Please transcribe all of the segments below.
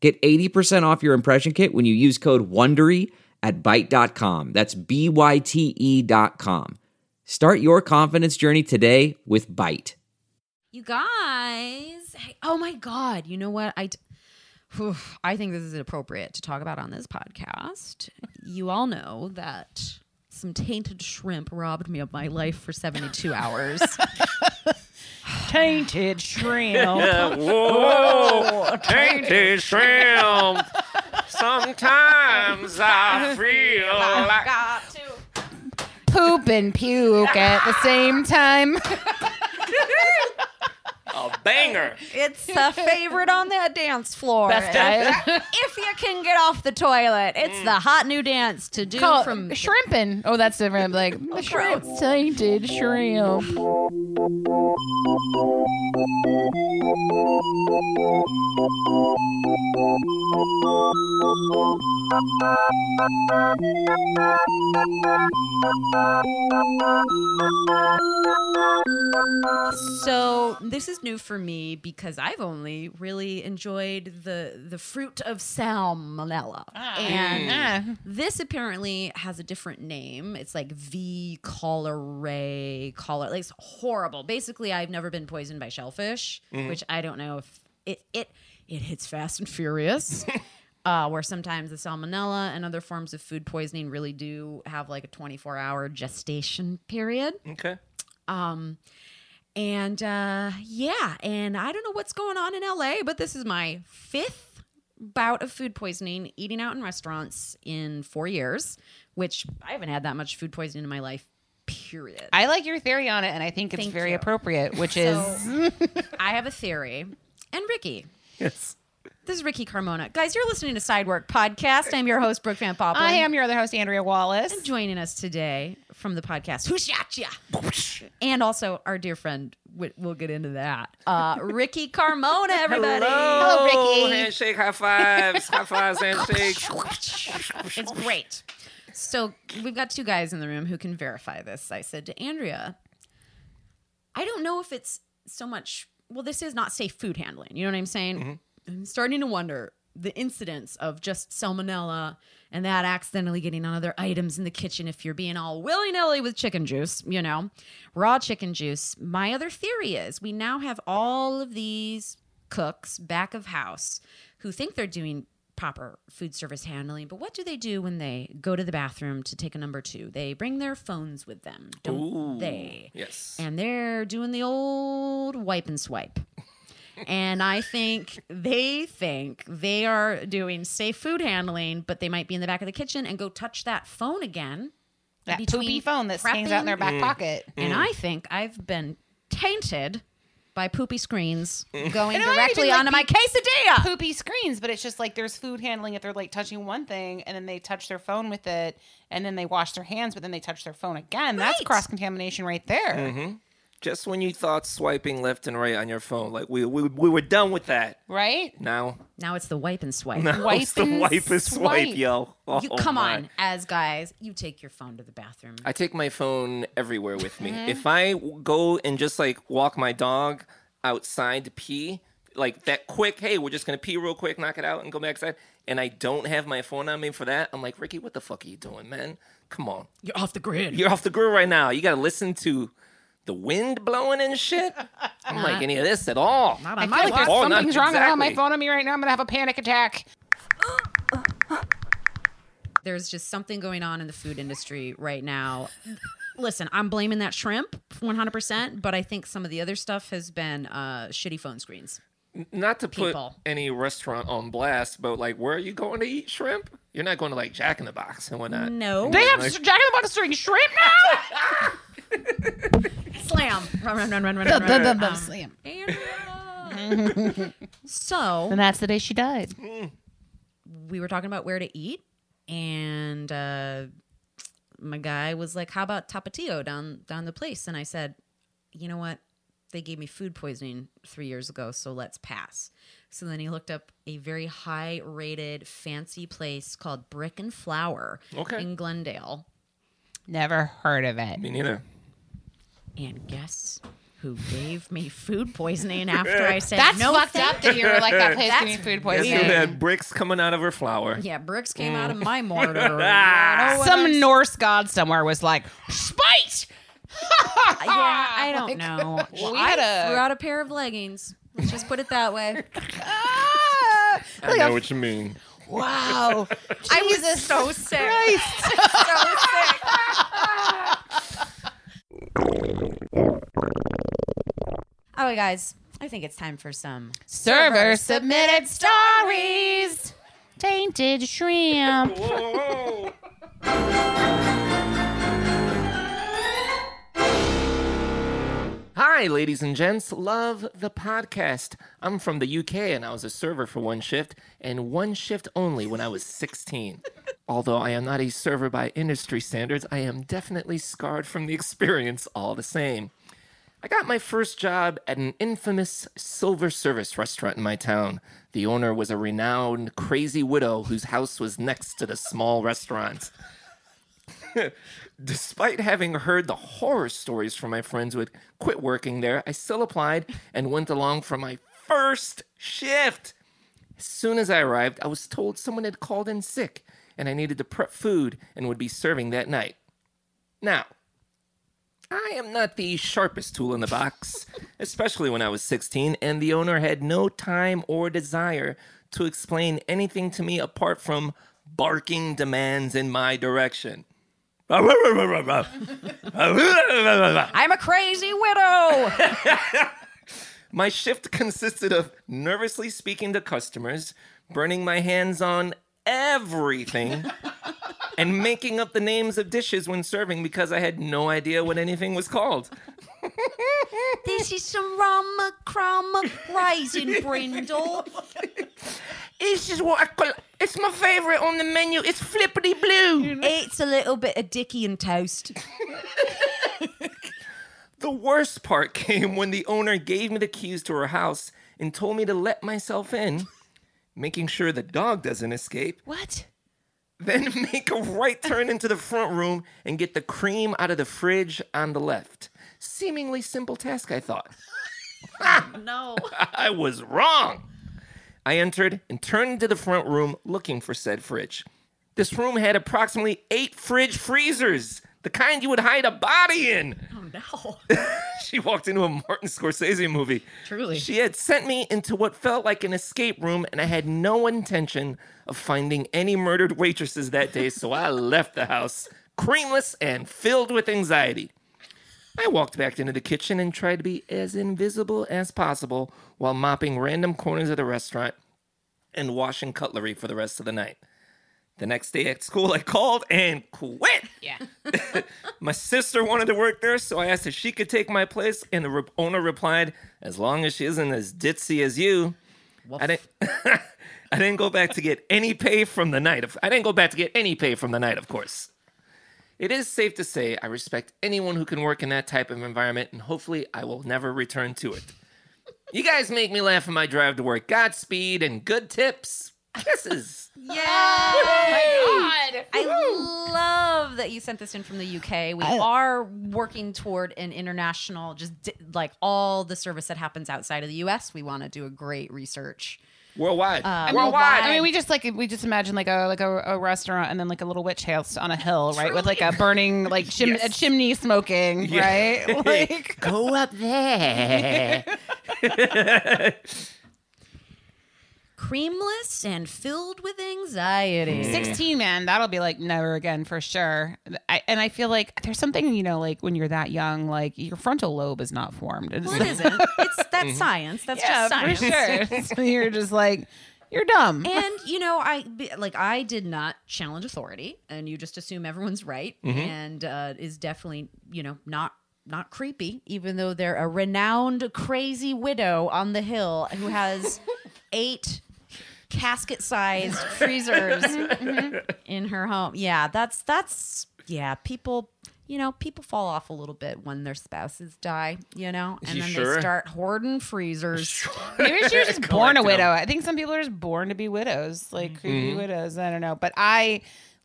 Get 80% off your impression kit when you use code WONDERY at Byte.com. That's BYTE.com. Start your confidence journey today with Byte. You guys, hey, oh my God, you know what? I think this is inappropriate to talk about on this podcast. You all know that some tainted shrimp robbed me of my life for 72 hours. Tainted shrimp. Whoa, tainted shrimp. Sometimes I feel like I got to poop and puke at the same time. A banger. It's a favorite on that dance floor. If you can get off the toilet, it's the hot new dance to do call from shrimping. Oh, that's different. I'm like, oh, shrimp. Tainted shrimp. So this is new for me because I've only really enjoyed the fruit of salmonella. This apparently has a different name. It's like V. cholerae, like it's horrible. Basically, I've never been poisoned by shellfish, which I don't know if it hits fast and furious. Where sometimes the salmonella and other forms of food poisoning really do have like a 24-hour gestation period. Okay. And I don't know what's going on in LA, but this is my fifth bout of food poisoning, eating out in restaurants in 4 years, which I haven't had that much food poisoning in my life, period. I like your theory on it, and I think it's very appropriate, which is... I have a theory. And Ricky. Yes. This is Ricky Carmona. Guys, you're listening to Sidework Podcast. I'm your host, Brooke Van Poppen. I am your other host, Andrea Wallace. And joining us today from the podcast, Who Shot Ya? And also our dear friend, we'll get into that, Ricky Carmona, everybody. Hello, Ricky. Handshake, high fives. High fives, handshake. It's great. So we've got two guys in the room who can verify this. I said to Andrea, I don't know if it's so much, well, this is not safe food handling. You know what I'm saying? Mm-hmm. I'm starting to wonder the incidence of just salmonella and that accidentally getting on other items in the kitchen if you're being all willy-nilly with chicken juice, you know, raw chicken juice. My other theory is we now have all of these cooks back of house who think they're doing proper food service handling, but what do they do when they go to the bathroom to take a number two? They bring their phones with them, don't they? Yes. And they're doing the old wipe and swipe. And I think they are doing safe food handling, but they might be in the back of the kitchen and go touch that phone again. That poopy phone that hangs out in their back pocket. And I think I've been tainted by poopy screens going directly onto my quesadilla. Poopy screens, but it's just like there's food handling if they're like touching one thing and then they touch their phone with it and then they wash their hands, but then they touch their phone again. Right. That's cross-contamination right there. Mm-hmm. Just when you thought swiping left and right on your phone, like we were done with that, right? Now it's the wipe and swipe. Now it's the wipe and swipe, yo. Oh, you come on, as guys, you take your phone to the bathroom. I take my phone everywhere with me. If I go and just like walk my dog outside to pee, like that quick, hey, we're just gonna pee real quick, knock it out, and go back outside. And I don't have my phone on me for that. I'm like, Ricky, what the fuck are you doing, man? Come on, you're off the grid. You're off the grid right now. You gotta listen to the wind blowing and shit. I'm not like any of this at all. Not on my phone. I feel like there's something's wrong. I don't have my phone on me right now. I'm gonna have a panic attack. There's just something going on in the food industry right now. Listen, I'm blaming that shrimp 100%, but I think some of the other stuff has been shitty phone screens. Not to put any restaurant on blast, but like, where are you going to eat shrimp? You're not going to like Jack in the Box and whatnot. No, they have Jack in the Box serving shrimp now. Slam. Run, slam. Andrea. So. And that's the day she died. we were talking about where to eat, and my guy was like, how about Tapatio down the place? And I said, you know what? They gave me food poisoning 3 years ago, so let's pass. So then he looked up a very high-rated, fancy place called Brick and Flower in Glendale. Never heard of it. Me neither. And guess who gave me food poisoning after I said no. That's fucked up that you were like that place getting food poisoning. Yes, you had bricks coming out of her flour. Yeah, bricks came out of my mortar. Some Norse god somewhere was like, spite! Yeah, I don't know. We threw out a pair of leggings. Let's just put it that way. I know what you mean. Wow. I was so sick. All right, guys, I think it's time for some server-submitted stories. Tainted shrimp. Whoa. Hi, ladies and gents. Love the podcast. I'm from the UK, and I was a server for one shift, and one shift only when I was 16. Although I am not a server by industry standards, I am definitely scarred from the experience all the same. I got my first job at an infamous silver service restaurant in my town. The owner was a renowned crazy widow whose house was next to the small restaurant. Despite having heard the horror stories from my friends who had quit working there, I still applied and went along for my first shift. As soon as I arrived, I was told someone had called in sick and I needed to prep food and would be serving that night. Now, I am not the sharpest tool in the box, especially when I was 16, and the owner had no time or desire to explain anything to me apart from barking demands in my direction. I'm a crazy widow! My shift consisted of nervously speaking to customers, burning my hands on everything, and making up the names of dishes when serving because I had no idea what anything was called. This is some rum crumb rising brindle. This is what I call, it's my favorite on the menu. It's flippity blue. It's a little bit of Dickie and toast. The worst part came when the owner gave me the keys to her house and told me to let myself in, making sure the dog doesn't escape. What? Then make a right turn into the front room and get the cream out of the fridge on the left. Seemingly simple task, I thought. No. I was wrong. I entered and turned into the front room looking for said fridge. This room had approximately 8 fridge freezers, the kind you would hide a body in. Oh, no. She walked into a Martin Scorsese movie. Truly. She had sent me into what felt like an escape room, and I had no intention of finding any murdered waitresses that day, so I left the house, creamless and filled with anxiety. I walked back into the kitchen and tried to be as invisible as possible while mopping random corners of the restaurant and washing cutlery for the rest of the night. The next day at school, I called and quit. Yeah. My sister wanted to work there, so I asked if she could take my place, and the owner replied, as long as she isn't as ditzy as you. I didn't go back to get any pay from the night. Of course. It is safe to say I respect anyone who can work in that type of environment, and hopefully I will never return to it. You guys make me laugh on my drive to work. Godspeed and good tips. Kisses. Yeah. Oh my God. I love that you sent this in from the UK. We are working toward an international, like all the service that happens outside of the US. We want to do a great research. Worldwide. Worldwide. I mean, we just imagine like a restaurant and then like a little witch house on a hill, right? Truly. With like a burning like a chimney smoking, right? Like go up there. Creamless and filled with anxiety. 16, man, that'll be like never again for sure. I feel like there's something, you know, like when you're that young, like your frontal lobe is not formed. Well, it isn't. That's science. That's just science. For sure. So you're just like, you're dumb. And, you know, I did not challenge authority, and you just assume everyone's right, and is definitely, you know, not creepy, even though they're a renowned crazy widow on the hill who has 8 casket-sized freezers in her home. Yeah, that's yeah. People, you know, people fall off a little bit when their spouses die, you know, and then they start hoarding freezers. Sure. Maybe she was just born a widow. I think some people are just born to be widows, like creepy widows. I don't know, but I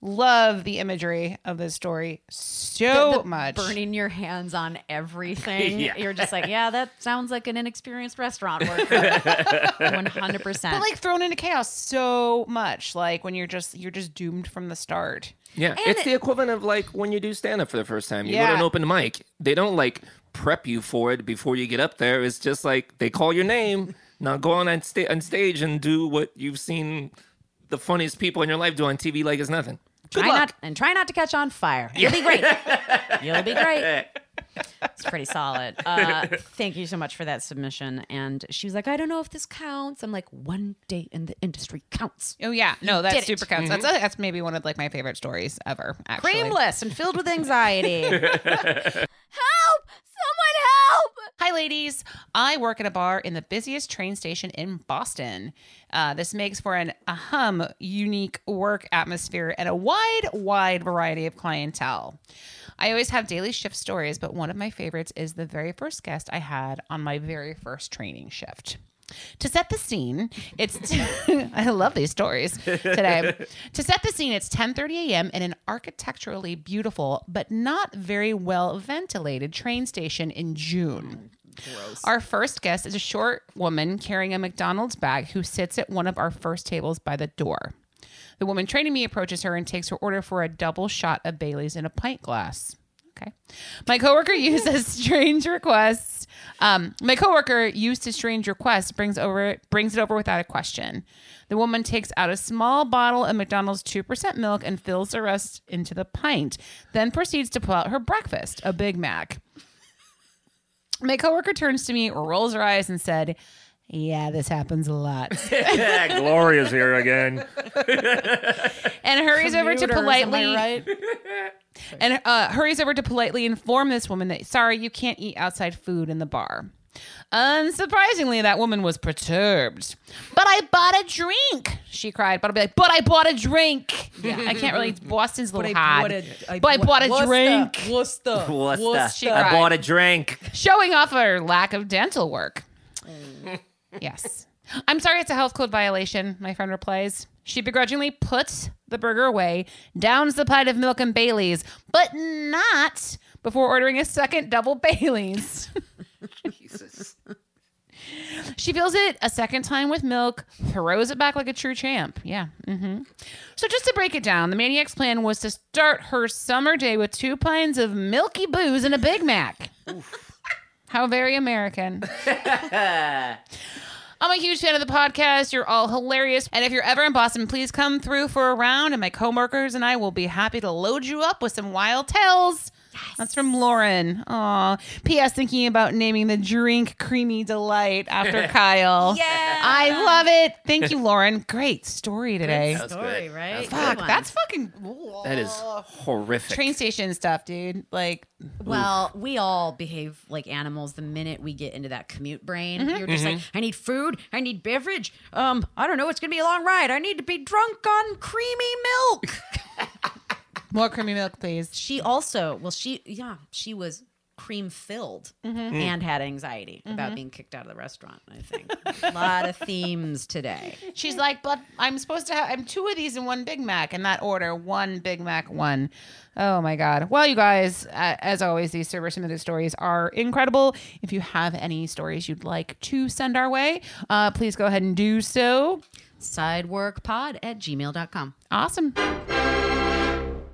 love the imagery of this story so much. Burning your hands on everything. Yeah. You're just like, yeah, that sounds like an inexperienced restaurant worker. 100%. But like thrown into chaos so much. Like when you're just doomed from the start. Yeah. And it's the equivalent of like when you do stand up for the first time. You go to an open mic. They don't like prep you for it before you get up there. It's just like they call your name. Now go on stage and do what you've seen the funniest people in your life do on TV like it's nothing. Try not to catch on fire. You'll be great. You'll be great. It's pretty solid. Thank you so much for that submission. And she was like, I don't know if this counts. I'm like, one day in the industry counts. Oh, yeah. No, that super counts. Mm-hmm. That's maybe one of like my favorite stories ever, actually. Creamless and filled with anxiety. Help! Someone help! Hi, ladies. I work at a bar in the busiest train station in Boston. This makes for a unique work atmosphere and a wide variety of clientele. I always have daily shift stories, but one of my favorites is the very first guest I had on my very first training shift. To set the scene, I love these stories today. To set the scene, it's 10:30 a.m. in an architecturally beautiful but not very well ventilated train station in June. Gross. Our first guest is a short woman carrying a McDonald's bag who sits at one of our first tables by the door. The woman training me approaches her and takes her order for a double shot of Bailey's in a pint glass. Okay. My coworker used a strange request, brings it over without a question. The woman takes out a small bottle of McDonald's 2% milk and fills the rest into the pint, then proceeds to pull out her breakfast, a Big Mac. My coworker turns to me, rolls her eyes, and said, yeah, this happens a lot. Gloria's here again. And hurries over to politely... Am I right? And hurries over to politely inform this woman that, sorry, you can't eat outside food in the bar. Unsurprisingly, that woman was perturbed. But I bought a drink, she cried. But I'll be like, but I bought a drink. Yeah, I can't really. Boston's a little hot. But I bought a drink. What's the? She cried, I bought a drink. Showing off her lack of dental work. Yes. I'm sorry, it's a health code violation, my friend replies. She begrudgingly puts the burger away, downs the pint of milk and Bailey's, but not before ordering a second double Bailey's. Jesus. She fills it a second time with milk, throws it back like a true champ. Yeah. Mm-hmm. So just to break it down, the maniac's plan was to start her summer day with 2 pints of milky booze and a Big Mac. Oof. How very American. I'm a huge fan of the podcast. You're all hilarious. And if you're ever in Boston, please come through for a round, and my coworkers and I will be happy to load you up with some wild tales. Yes. That's from Lauren. Aw. P.S. Thinking about naming the drink Creamy Delight after Kyle. Yeah. I love it. Thank you, Lauren. Great story today. Great story, right? Fuck, that's fucking... That is horrific. Train station stuff, dude. Like... Well, we all behave like animals the minute we get into that commute brain. Mm-hmm. You're just like, I need food. I need beverage. I don't know. It's going to be a long ride. I need to be drunk on creamy milk. More creamy milk, please. She also, she was cream filled and had anxiety about being kicked out of the restaurant, I think. A lot of themes today. She's like, but I'm supposed to have, I'm 2 of these and 1 Big Mac in that order. 1 Big Mac, 1. Oh my God. Well, you guys, as always, these server submitted stories are incredible. If you have any stories you'd like to send our way, please go ahead and do so. Sideworkpod@gmail.com. Awesome.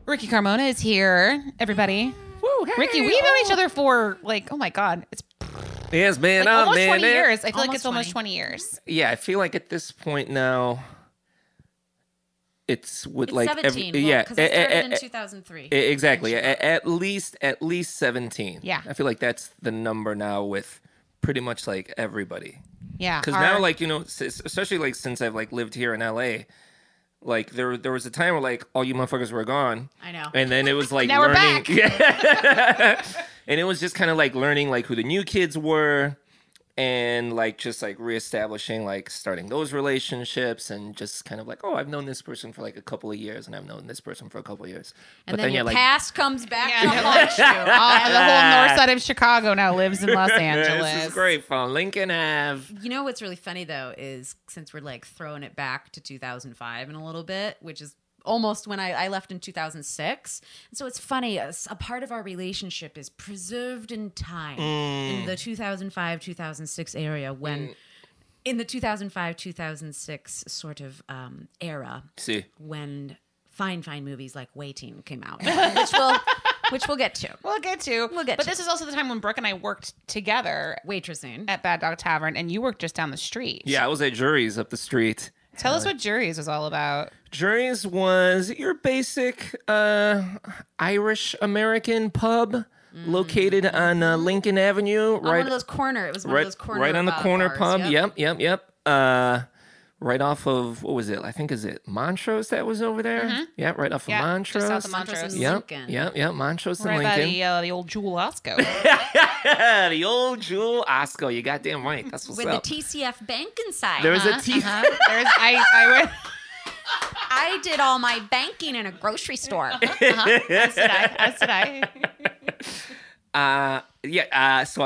Ricky Carmona is here, everybody. Woo, hey, Ricky, we've known each other for like, oh my God, it's yes, man, like almost 20 years. I feel like it's almost 20 years. Yeah, I feel like at this point now, it's like 17. Because I started in 2003. Exactly, at least 17. Yeah, I feel like that's the number now with pretty much like everybody. Yeah, because now like you know, especially like since I've like lived here in LA. Like there was a time where like all you motherfuckers were gone. I know. And then it was like now learning. We're back. Yeah. And it was just kind of like learning like who the new kids were And like just like reestablishing, like starting those relationships, and just kind of like, oh, I've known this person for like a couple of years, and I've known this person for a couple of years. And but then your past comes back to haunt you. The whole north side of Chicago now lives in Los Angeles. This is great fun. Lincoln Ave. You know what's really funny though is since we're like throwing it back to 2005 in a little bit, which is almost when I left in 2006. And so it's funny. A part of our relationship is preserved in time in the 2005-2006 area when in the 2005-2006 sort of era when fine movies like Waiting came out, which we'll get to. But this is also the time when Brooke and I worked together. Waitressing. At Bad Dog Tavern, and you worked just down the street. Yeah, I was at Jury's up the street. Tell us what Jury's was all about. Jury's was your basic Irish American pub located on Lincoln Avenue. On one of those corner. It was one of those corner right on the corner bars. Pub. Yep. Right off of, what was it? I think, is it Montrose that was over there? Mm-hmm. Yeah, right off of Montrose. Just south of Montrose. Yep, Montrose and Lincoln. Right by the old Jewel Osco. The old Jewel Osco. You goddamn right. That's what's up. With the TCF bank inside. There's a TCF. Uh-huh. I did all my banking in a grocery store. Uh-huh. As did I.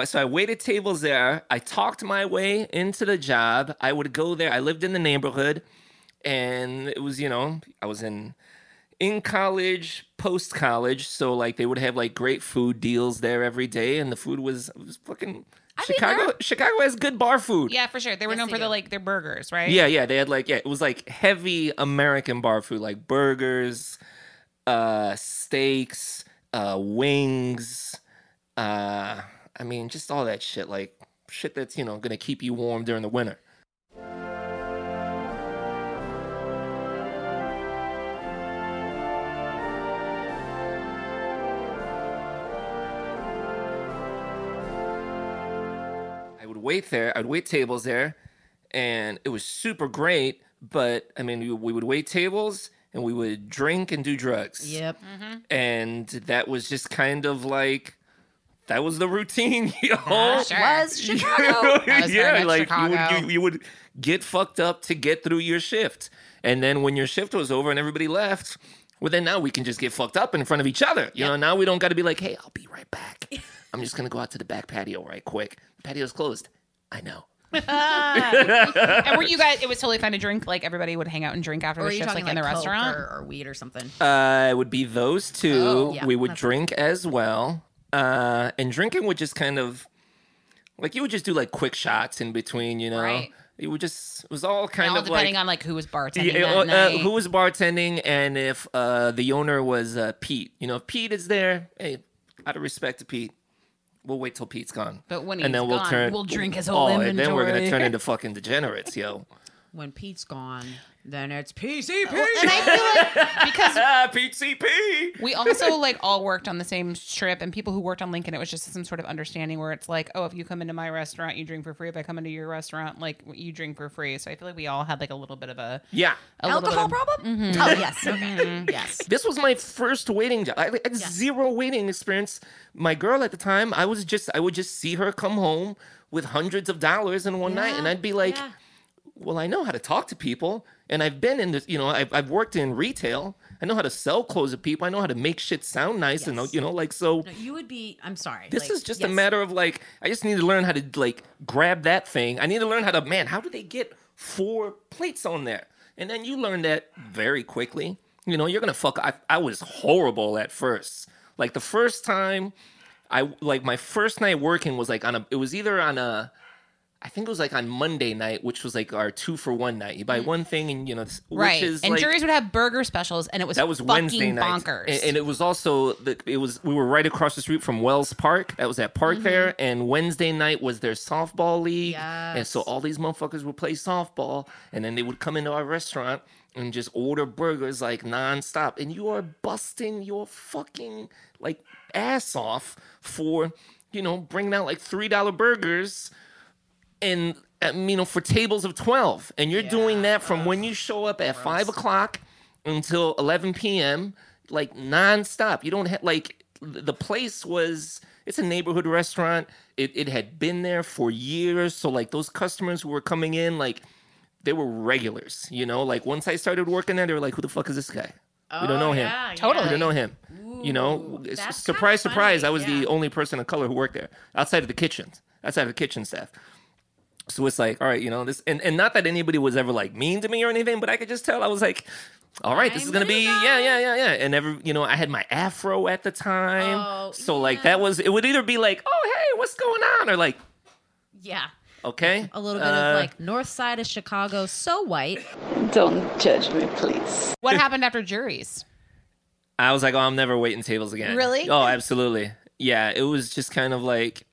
So I waited tables there. I talked my way into the job. I would go there. I lived in the neighborhood, and it was, I was in college, post college. So like they would have like great food deals there every day, and the food was fucking. Chicago has good bar food. Yeah, for sure. They were known for their burgers, right? Yeah. They had it was like heavy American bar food, like burgers, steaks, wings. I mean, just all that shit, like shit that's, gonna keep you warm during the winter. I would wait there. I would wait tables there, and it was super great. But I mean, we would wait tables and we would drink and do drugs. Yep. Mm-hmm. And that was just kind of like. That was the routine, Sure. Was Chicago. Chicago. You would get fucked up to get through your shift. And then when your shift was over and everybody left, well, then now we can just get fucked up in front of each other. Now we don't got to be like, hey, I'll be right back. I'm just going to go out to the back patio right quick. The patio's closed. I know. And were you guys? It was totally fun to drink. Like everybody would hang out and drink after the shifts, like in the restaurant or weed or something. It would be those two. Oh, yeah, we would drink as well. And drinking would just kind of, like, you would just do, like, quick shots in between, Right. It was all kind of, like... depending on, like, who was bartending that night. Who was bartending, and if the owner was Pete. If Pete is there, hey, out of respect to Pete, we'll wait till Pete's gone. But when he's gone, we'll drink his whole inventory. And then we're going to turn into fucking degenerates, yo. When Pete's gone... Then it's PCP. Well, and I feel like because PCP. We also all worked on the same strip, and people who worked on Lincoln, it was just some sort of understanding where it's like, oh, if you come into my restaurant, you drink for free. If I come into your restaurant, you drink for free. So I feel like we all had a little bit of a alcohol problem. Mm-hmm. Oh yes, okay. Mm-hmm. Yes. This was my first waiting job. I had zero waiting experience. My girl at the time, I would just see her come home with hundreds of dollars in one night, and I'd be like. Yeah. Well, I know how to talk to people, and I've been in this, I've worked in retail. I know how to sell clothes to people. I know how to make shit sound nice, and so. No, you would be. I'm sorry. This is just a matter of I just need to learn how to grab that thing. I need to learn how to. Man, how do they get 4 plates on there? And then you learn that very quickly. You're gonna fuck. I was horrible at first. The first time, my first night working was It was either on a. I think it was on Monday night, which was our 2-for-1 night. You buy one thing and right. Which is and Jury's would have burger specials, and it was fucking bonkers. And it was also we were right across the street from Wells Park. That was at Park there, and Wednesday night was their softball league, and so all these motherfuckers would play softball, and then they would come into our restaurant and just order burgers nonstop, and you are busting your fucking ass off for bringing out $3 burgers. And, for tables of 12. And you're doing that from when you show up at 5 o'clock until 11 p.m., nonstop. You don't have, the place was, it's a neighborhood restaurant. It had been there for years. So like those customers who were coming in, like they were regulars, you know, like once I started working there, they were like, who the fuck is this guy? Oh, we don't know him. Yeah, totally. We don't know him. Ooh, you know, surprise, surprise. I was the only person of color who worked there outside of the kitchen staff. So it's like, all right, you know, this, and not that anybody was ever like mean to me or anything, but I could just tell, I was like, all right, this is going to be, yeah. And you know, I had my afro at the time. Oh, so like that was, it would either be like, oh, hey, what's going on? Or like, yeah. Okay. A little bit of like north side of Chicago, so white. Don't judge me, please. What happened after Jury's? I was like, oh, I'm never waiting tables again. Really? Oh, absolutely. Yeah, it was just kind of like...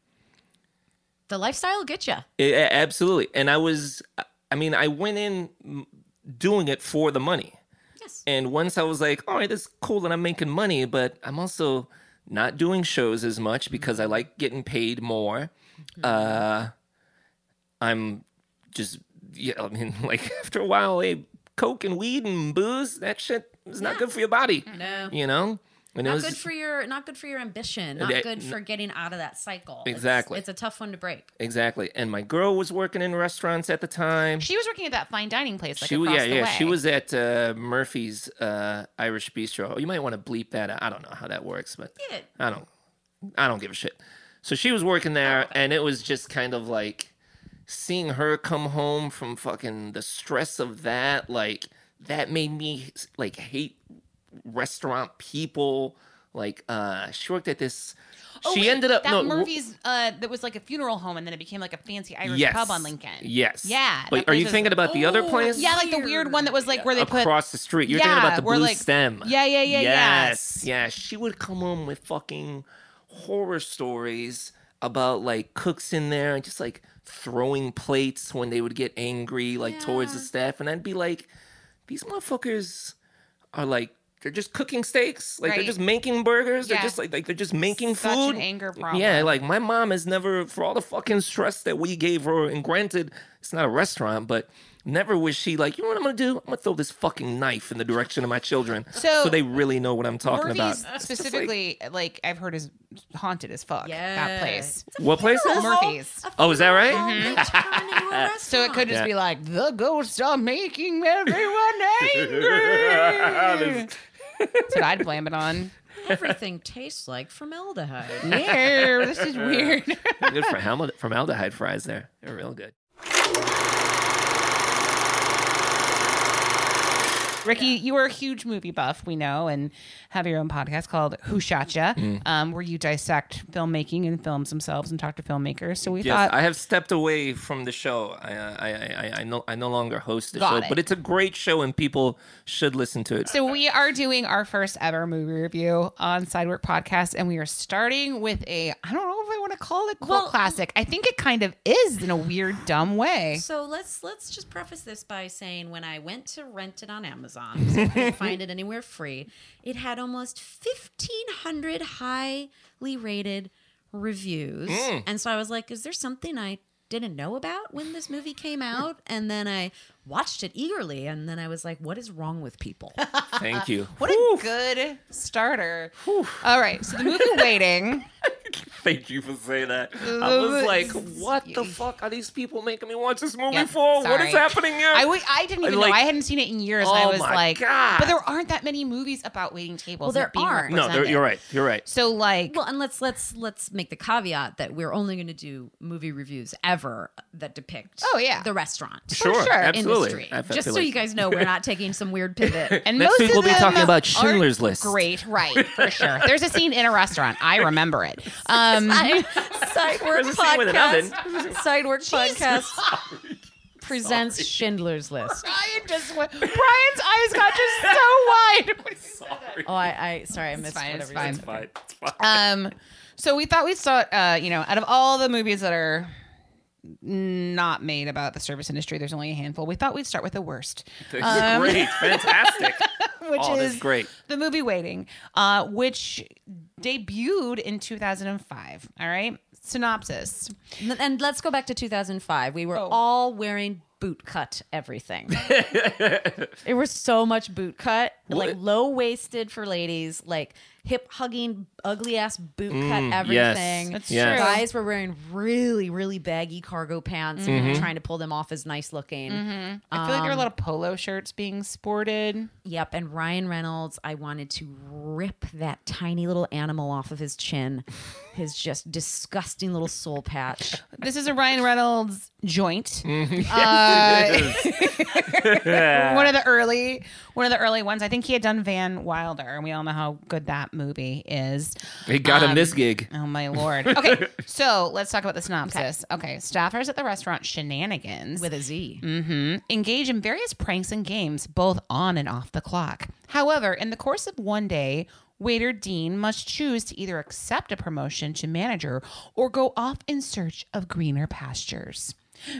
the lifestyle will get you. Absolutely. And I went in doing it for the money. Yes. And once I was like, all right, that's cool that I'm making money, but I'm also not doing shows as much because I like getting paid more. Mm-hmm. I'm just, after a while, coke and weed and booze, that shit is not good for your body. No. You know? And not good for your ambition. Not good for getting out of that cycle. Exactly. It's a tough one to break. Exactly. And my girl was working in restaurants at the time. She was working at that fine dining place across the way. She was at Murphy's Irish Bistro. You might want to bleep that out. I don't know how that works, but yeah. I don't give a shit. So she was working there, and it was just kind of like... seeing her come home from fucking the stress of that, like, that made me, like, hate restaurant people. Like, she worked at this... Murphy's, that was like a funeral home, and then it became like a fancy Irish pub on Lincoln. Yes. Yeah. But are you thinking about the other place? Yeah, like the weird one that was like where they put... across the street. You're thinking about the blue stem. Yeah. Yes. Yeah, she would come home with fucking horror stories about, like, cooks in there and just, like... throwing plates when they would get angry towards the staff, and I'd be like, these motherfuckers are like, they're just cooking steaks, like they're just making burgers, they're just like they're just making such food. An anger problem. Yeah, like my mom has never, for all the fucking stress that we gave her, and granted it's not a restaurant, but never was she like, you know what I'm gonna do? I'm gonna throw this fucking knife in the direction of my children, so they really know what I'm talking Murphy's about. Specifically, like I've heard is haunted as fuck. Yeah. That place. What place? Murphy's. Oh, is that right? Mm-hmm. So it could just be like the ghosts are making everyone angry. That's what I'd blame it on. Everything tastes like formaldehyde. Yeah, this is weird. Good for formaldehyde fries there. They're real good. Ricky, you are a huge movie buff, we know, and have your own podcast called Who Shot Ya, where you dissect filmmaking and films themselves and talk to filmmakers. So we thought... I have stepped away from the show. I no longer host the show, but it's a great show and people should listen to it. So we are doing our first ever movie review on Sidework Podcast, and we are starting with a, I don't know if I want to call it cult classic. I think it kind of is in a weird, dumb way. So let's just preface this by saying when I went to rent it on Amazon, so I couldn't find it anywhere free. It had almost 1,500 highly rated reviews. And so I was like, is there something I didn't know about when this movie came out? And then I watched it eagerly, and then I was like, what is wrong with people? Thank you. What a good starter. All right, so the movie Waiting... Thank you for saying that. I was like, what the fuck are these people making me watch this movie for? Sorry. What is happening here? I didn't even know. I hadn't seen it in years. Oh, and I was like, God. But there aren't that many movies about waiting tables. Well, there aren't. No, you're right. So like... Well, and let's make the caveat that we're only going to do movie reviews ever that depict the restaurant. Sure. Absolutely. Industry. Just so you guys know, we're not taking some weird pivot. And next week we'll be talking about Schindler's List. Great, right, for sure. There's a scene in a restaurant. I remember it. Sidework Podcast presents Schindler's List. Brian's eyes got just so wide. Sorry. Oh, I missed whatever you said. It's fine. So we thought we saw, out of all the movies that are not made about the service industry, there's only a handful. We thought we'd start with the worst. Great, fantastic. Which is great. The movie Waiting, which debuted in 2005. All right. Synopsis. And let's go back to 2005. We were all wearing boot cut everything. There was so much boot cut, like low-waisted for ladies, like hip-hugging, ugly-ass boot cut everything. Yes. That's true. Guys were wearing really, really baggy cargo pants and we were trying to pull them off as nice-looking. Mm-hmm. I feel like there were a lot of polo shirts being sported. Yep, and Ryan Reynolds, I wanted to rip that tiny little animal off of his chin, his just disgusting little soul patch. This is a Ryan Reynolds joint. One of the early ones. I think he had done Van Wilder, and we all know how good that movie is. He got him this gig. Oh my lord. Okay, so let's talk about the synopsis. Okay, staffers at the restaurant Shenanigans with a Z engage in various pranks and games, both on and off the clock. However, in the course of one day, waiter Dean must choose to either accept a promotion to manager or go off in search of greener pastures.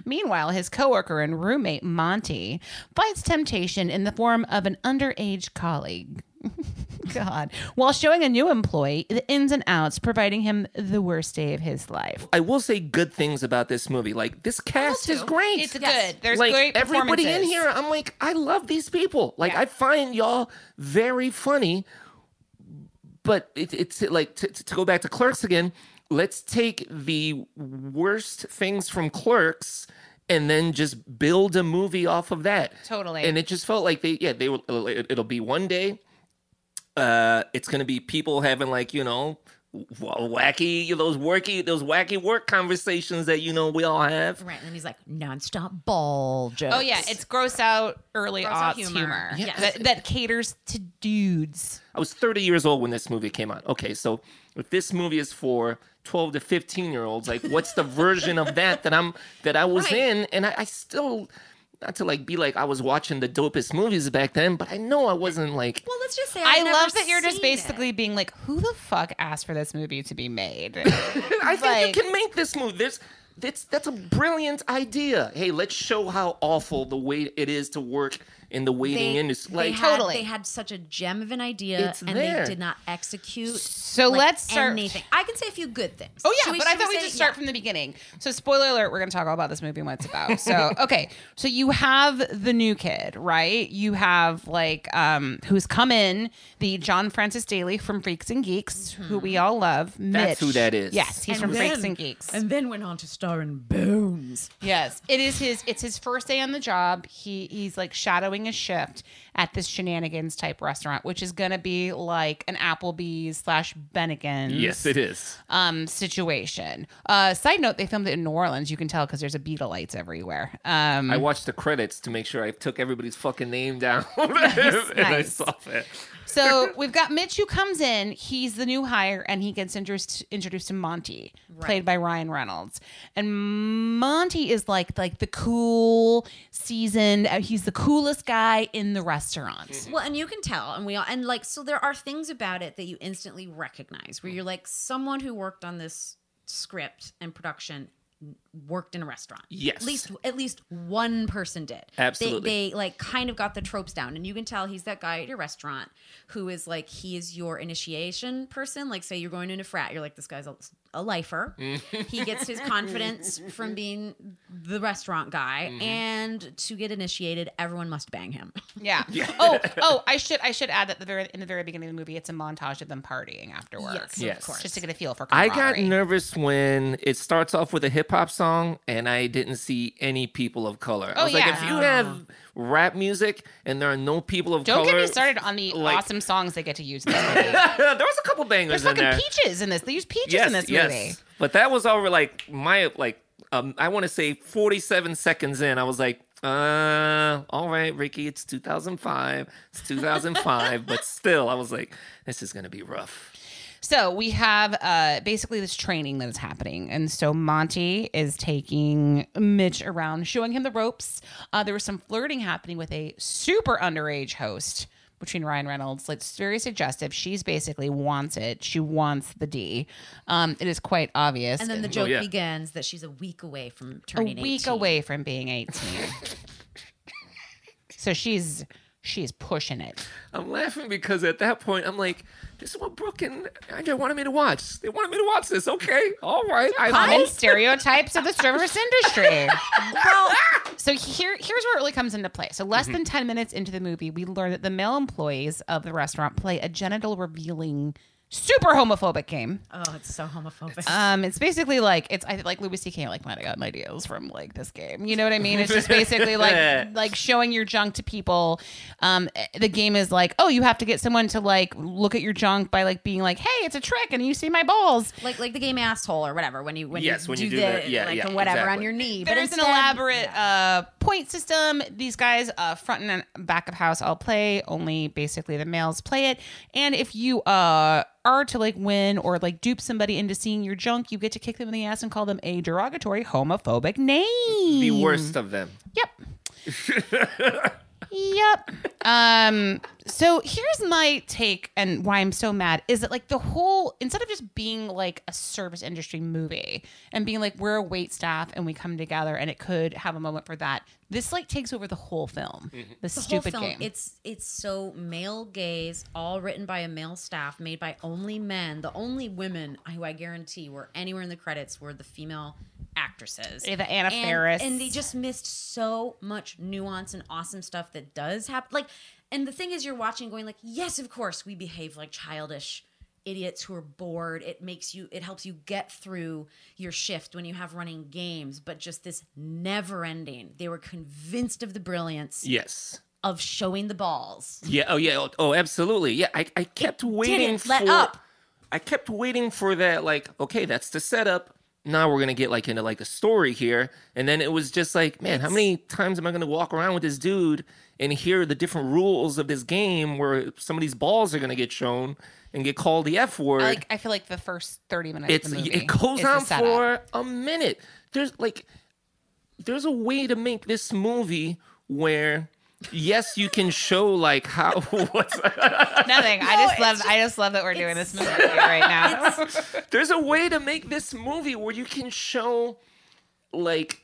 Meanwhile, his coworker and roommate Monty fights temptation in the form of an underage colleague. God. While showing a new employee the ins and outs, providing him the worst day of his life. I will say good things about this movie. Like, this cast is great. It's good. There's like, great performances. Everybody in here, I'm like, I love these people. Like, I find y'all very funny. But it's like, to go back to Clerks again, let's take the worst things from Clerks and then just build a movie off of that. Totally. And it just felt like they will. It'll be one day. It's going to be people having like, you know, wacky, those wacky work conversations that, you know, we all have. Right. And he's like, nonstop ball jokes. Oh, yeah. It's gross out early aughts humor. Yes. That caters to dudes. I was 30 years old when this movie came out. Okay. So if this movie is for 12 to 15 year olds, like what's the version of that I was in? And I still... Not to like be like I was watching the dopest movies back then, but I know I wasn't like. Well, let's just say I love that you're just basically being like, who the fuck asked for this movie to be made? I think you can make this movie. That's a brilliant idea. Hey, let's show how awful the way it is to work in the waiting industry. Like, they had such a gem of an idea, they did not execute. So like, let's start. Anything. I can say a few good things. Oh yeah, but I thought we just start from the beginning. So spoiler alert, we're going to talk all about this movie and what it's about. So okay, so you have the new kid, right? You have like who's come in, the John Francis Daly from Freaks and Geeks, who we all love. Mitch. That's who that is. Yes, he's from Freaks and Geeks, and then went on to star in Bones. Yes, it is his. It's his first day on the job. He's like shadowing a shift at this Shenanigans type restaurant, which is going to be like an Applebee's / Bennigan's. Yes, it is. Situation. Side note, they filmed it in New Orleans. You can tell because there's a beat of lights everywhere. I watched the credits to make sure I took everybody's fucking name down. I saw it. So we've got Mitch who comes in. He's the new hire, and he gets introduced to Monty, played by Ryan Reynolds. And Monty is like the cool, seasoned. He's the coolest guy in the restaurant. Mm-hmm. Well, and you can tell, so there are things about it that you instantly recognize, where you're like someone who worked on this script and production. Worked in a restaurant. Yes. At least one person did. Absolutely. They like kind of got the tropes down, and you can tell he's that guy at your restaurant who is like, he is your initiation person. Like say you're going into frat, you're like, this guy's a lifer. He gets his confidence from being the restaurant guy, and to get initiated, everyone must bang him. Yeah. Oh, I should add that in the very beginning of the movie, it's a montage of them partying after work. Yes, of course. Just to get a feel for camaraderie. I got nervous when it starts off with a hip-hop song and I didn't see any people of color. I was like, if you have rap music and there are no people of color. Don't get me started on the awesome songs they get to use. This movie. There was a couple bangers in there. There's fucking peaches in this. They use peaches in this movie. Yes. But that was over like my I want to say 47 seconds in. I was like, all right, Ricky, it's 2005. It's 2005, but still I was like, this is going to be rough. So we have basically this training that is happening. And so Monty is taking Mitch around, showing him the ropes. There was some flirting happening with a super underage host between Ryan Reynolds. Like, it's very suggestive. She's basically wants it. She wants the D. It is quite obvious. And then the joke begins that she's a week away from turning 18. A week away from being 18. So she's pushing it. I'm laughing because at that point, I'm like, this is what Brooke and Andrea wanted me to watch. They wanted me to watch this. Okay. All right. Common stereotypes of the service industry. Well, So here's where it really comes into play. So less than 10 minutes into the movie, we learn that the male employees of the restaurant play a genital revealing super homophobic game. Oh, it's so homophobic. It's basically like I like Louis C.K. like, man, I got my ideas from like this game. You know what I mean? It's just basically like showing your junk to people. The game is like, oh, you have to get someone to like look at your junk by like being like, hey, it's a trick, and you see my balls. Like the game asshole or whatever. When you do that, on your knee. There's an elaborate point system. These guys, front and back of house, all play. Only basically the males play it, and if you are to like win or like dupe somebody into seeing your junk, you get to kick them in the ass and call them a derogatory homophobic name. The worst of them. Yep. Yep. So here's my take and why I'm so mad is that like the whole, instead of just being like a service industry movie and being like, we're a wait staff and we come together and it could have a moment for that. This like takes over the whole film. Mm-hmm. The stupid whole film, game. It's so male gaze, all written by a male staff, made by only men. The only women who I guarantee were anywhere in the credits were the female actresses. Yeah, the Anna Faris. And they just missed so much nuance and awesome stuff that does happen. Like, and the thing is, you're watching going like, yes, of course, we behave like childish idiots who are bored. It helps you get through your shift when you have running games, but just this never ending. They were convinced of the brilliance. Yes. Of showing the balls. Yeah. Oh yeah. Oh, absolutely. Yeah. I kept waiting for that. Like, okay, that's the setup. Now we're going to get like into like a story here. And then it was just like, man, how many times am I going to walk around with this dude and hear the different rules of this game where somebody's balls are going to get shown and get called the F word? I feel like the first 30 minutes of the movie. It goes on for a minute. There's a way to make this movie where... Yes, you can show like how. What's nothing. No, I just love that we're doing this movie right now. There's a way to make this movie where you can show, like,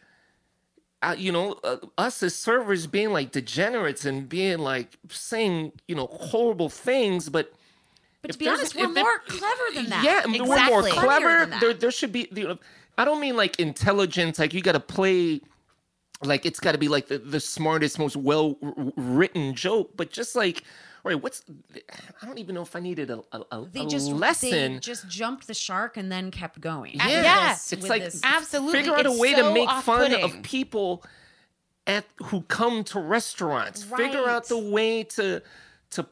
us as servers being like degenerates and being like saying horrible things, but. But to be honest, we're more clever than that. Yeah, exactly. We're more clever. There should be. I don't mean like intelligence. Like you got to play. Like, it's got to be, like, the smartest, most well-written joke. But just, like, all right, I don't even know if I needed a lesson. They just jumped the shark and then kept going. Yeah. Yes. It's like, absolutely. Figure out a way to make fun of people who come to restaurants. Right. Figure out the way to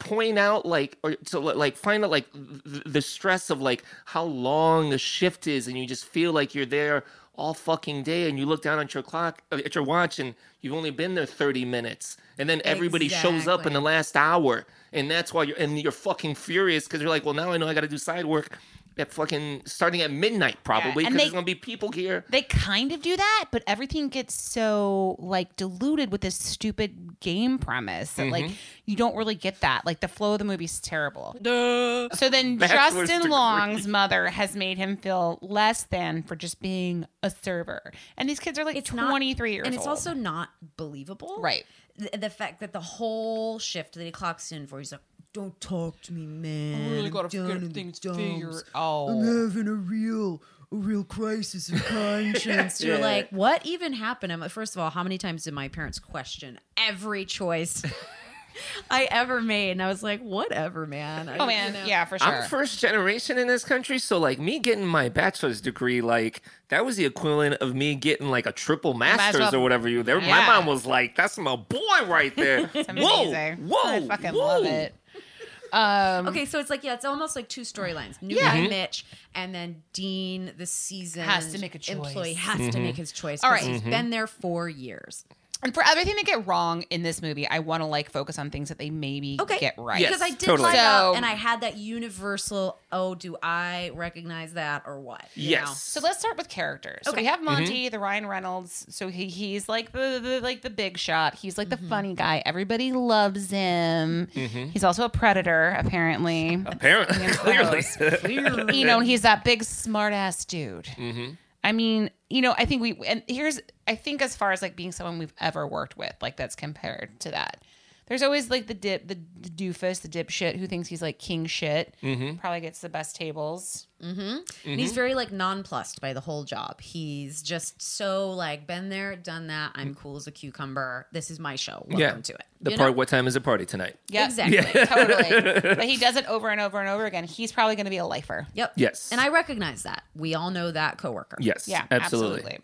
point out, like, or to, like, find out, like, the stress of, like, how long a shift is. And you just feel like you're there all fucking day, and you look down at your clock, at your watch, and you've only been there 30 minutes. And then everybody shows up in the last hour. And that's why you're fucking furious because you're like, well, now I know I got to do side work at fucking starting at midnight probably because there's going to be people here. They kind of do that, but everything gets so like diluted with this stupid game premise that like you don't really get that. Like the flow of the movie's terrible. Duh. So then Justin Long's mother has made him feel less than for just being a server. And these kids are like 23 years old. And it's also not believable. Right. The fact that the whole shift that he clocks in for, he's like, don't talk to me, man. I really got to get things figured out. I'm having a real crisis of conscience. You're like, what even happened? First of all, how many times did my parents question every choice I ever made? And I was like, whatever, man. Yeah, for sure. I'm first generation in this country, so like me getting my bachelor's degree, like that was the equivalent of me getting like a triple master's or whatever. My mom was like, that's my boy right there. Whoa, I fucking love it. Okay, so it's like, yeah, it's almost like two storylines. New guy Mitch, and then Dean, the seasoned employee, has to make his choice. All right, he's been there 4 years. And for everything they get wrong in this movie, I want to like focus on things that they maybe get right. Yes, because I did up, and I had that universal, oh, do I recognize that or what? Yes. Know? So let's start with characters. Okay. So we have Monty, the Ryan Reynolds. So he's like the big shot. He's like the funny guy. Everybody loves him. Mm-hmm. He's also a predator, apparently. Clearly. He's that big smart ass dude. Mm-hmm. I mean, I think as far as like being someone we've ever worked with, like that's compared to that. There's always like the doofus, the dipshit who thinks he's like king shit, probably gets the best tables. Mm-hmm. Mm-hmm. And he's very like nonplussed by the whole job. He's just so like, been there, done that. I'm cool as a cucumber. This is my show. Welcome to it. The part, what time is the party tonight? Yeah, exactly. Yeah. Totally. But he does it over and over and over again. He's probably going to be a lifer. Yep. Yes. And I recognize that. We all know that coworker. Yes. Yeah, absolutely.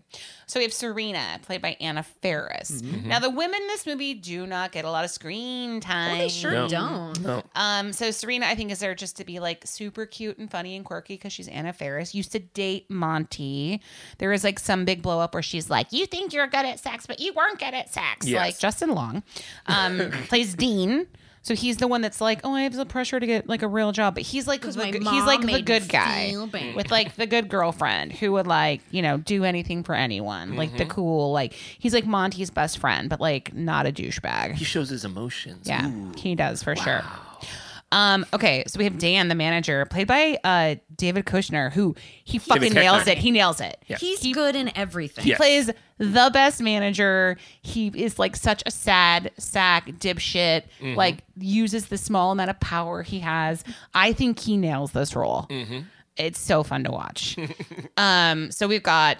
So we have Serena, played by Anna Faris. Mm-hmm. Now, the women in this movie do not get a lot of screen time. Oh, they sure don't. No. So Serena, I think, is there just to be like super cute and funny and quirky because she's Anna Faris. Used to date Monty. There is like some big blow up where she's like, you think you're good at sex, but you weren't good at sex. Yes. Like Justin Long. Plays Dean, so he's the one that's like, oh, I have the pressure to get like a real job, but he's like the good guy with like the good girlfriend who would like, you know, do anything for anyone, like the cool, like he's like Monty's best friend, but like not a douchebag. He shows his emotions. Yeah, he does for sure. Okay, so we have Dan, the manager, played by David Kushner, who he fucking nails it. He nails it. Yeah. He's good in everything. He plays the best manager. He is like such a sad sack dipshit, like uses the small amount of power he has. I think he nails this role. Mm-hmm. It's so fun to watch. So we've got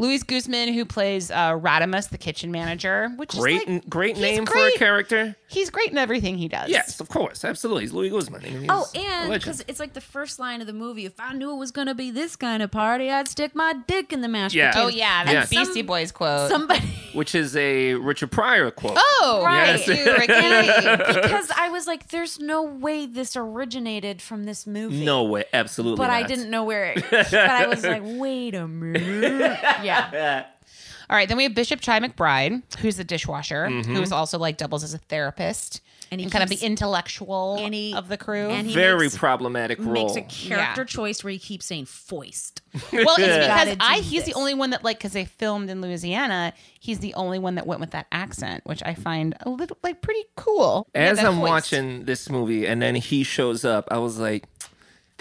Luis Guzman, who plays Radimus, the kitchen manager, which great, is like, great name for a character. He's great in everything he does. Yes, of course, absolutely. He's Luis Guzman. He's and because it's like the first line of the movie. If I knew it was going to be this kind of party, I'd stick my dick in the mashed potatoes. Oh yeah, that's Beastie Boys quote. Somebody, which is a Richard Pryor quote. Oh right, yes. Dude, Ricky. Because I was like, there's no way this originated from this movie. No way, absolutely. But not. I didn't know where it, but I was like, wait a minute. Yeah. All right, then we have Bishop Chi McBride, who's the dishwasher, who is also like doubles as a therapist and kind of the intellectual of the crew. And he makes a character choice where he keeps saying foist. Well, it's because he's the only one that like, because they filmed in Louisiana, he's the only one that went with that accent, which I find a little like pretty cool. As I'm watching this movie and then he shows up, I was like,